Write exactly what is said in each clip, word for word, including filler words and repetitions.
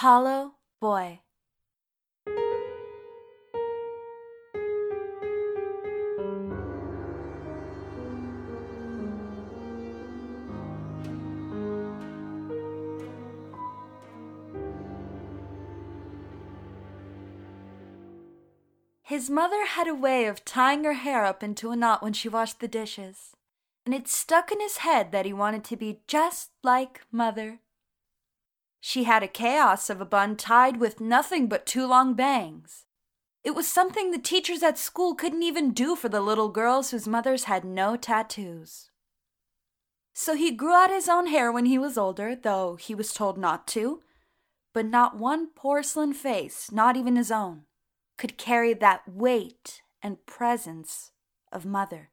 Hollow Boy. His mother had a way of tying her hair up into a knot when she washed the dishes, and it stuck in his head that he wanted to be just like Mother. She had a chaos of a bun tied with nothing but two long bangs. It was something the teachers at school couldn't even do for the little girls whose mothers had no tattoos. So he grew out his own hair when he was older, though he was told not to, but not one porcelain face, not even his own, could carry that weight and presence of Mother.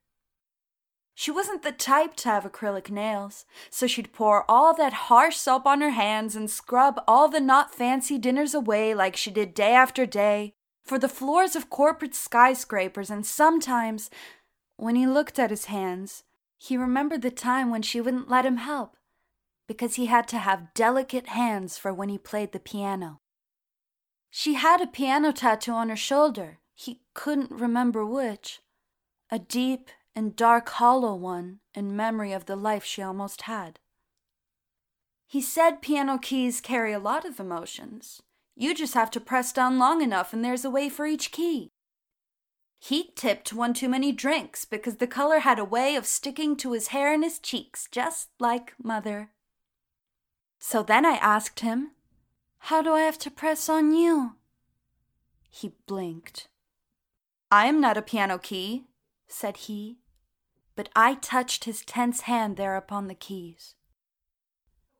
She wasn't the type to have acrylic nails, so she'd pour all that harsh soap on her hands and scrub all the not fancy dinners away like she did day after day for the floors of corporate skyscrapers, and sometimes, when he looked at his hands, he remembered the time when she wouldn't let him help because he had to have delicate hands for when he played the piano. She had a piano tattoo on her shoulder, he couldn't remember which, a deep and dark hollow one in memory of the life she almost had. He said piano keys carry a lot of emotions. You just have to press down long enough and there's a way for each key. He tipped one too many drinks because the color had a way of sticking to his hair and his cheeks, just like Mother. So then I asked him, "How do I have to press on you?" He blinked. "I am not a piano key," said he, but I touched his tense hand there upon the keys.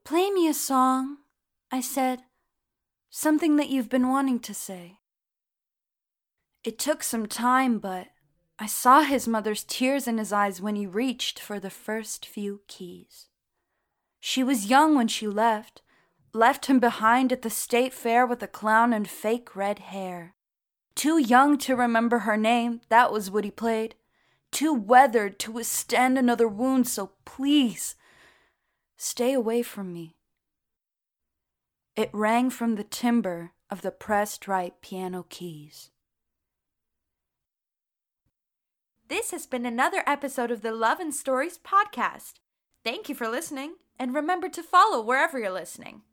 "Play me a song," I said, "something that you've been wanting to say." It took some time, but I saw his mother's tears in his eyes when he reached for the first few keys. She was young when she left, left him behind at the state fair with a clown and fake red hair. Too young to remember her name, that was what he played. Too weathered to withstand another wound, so please, stay away from me. It rang from the timbre of the pressed right piano keys. This has been another episode of the Love and Stories podcast. Thank you for listening, and remember to follow wherever you're listening.